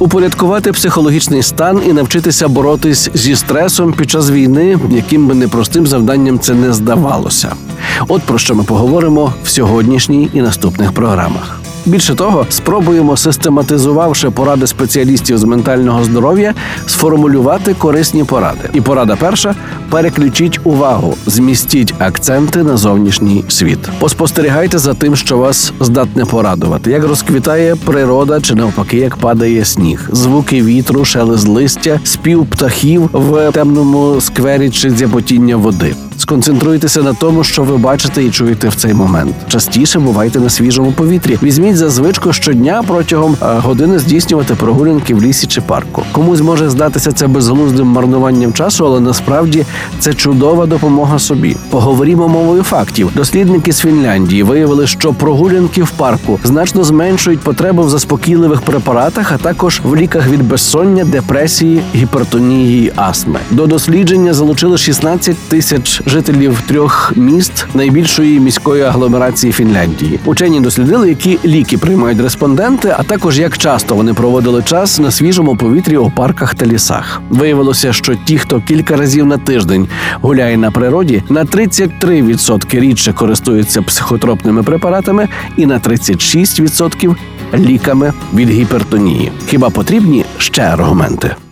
Упорядкувати психологічний стан і навчитися боротись зі стресом під час війни, яким би непростим завданням це не здавалося. От про що ми поговоримо в сьогоднішній і наступних програмах. Більше того, спробуємо, систематизувавши поради спеціалістів з ментального здоров'я, сформулювати корисні поради. І порада перша – переключіть увагу, змістіть акценти на зовнішній світ. Поспостерігайте за тим, що вас здатне порадувати. Як розквітає природа чи навпаки, як падає сніг. Звуки вітру, шелест листя, спів птахів в темному сквері чи дзяботіння води. Сконцентруйтеся на тому, що ви бачите і чуєте в цей момент. Частіше бувайте на свіжому повітрі. Візьміть за звичку щодня протягом години здійснювати прогулянки в лісі чи парку. Комусь може здатися це безглуздим марнуванням часу, але насправді це чудова допомога собі. Поговоримо мовою фактів. Дослідники з Фінляндії виявили, що прогулянки в парку значно зменшують потребу в заспокійливих препаратах, а також в ліках від безсоння, депресії, гіпертонії і астми. До дослідження залучили 16 тисяч жителів 3 міст найбільшої міської агломерації Фінляндії. Учені дослідили, які ліки приймають респонденти, а також як часто вони проводили час на свіжому повітрі у парках та лісах. Виявилося, що ті, хто кілька разів на тиждень гуляє на природі, на 33% рідше користуються психотропними препаратами і на 36% ліками від гіпертонії. Хіба потрібні ще аргументи?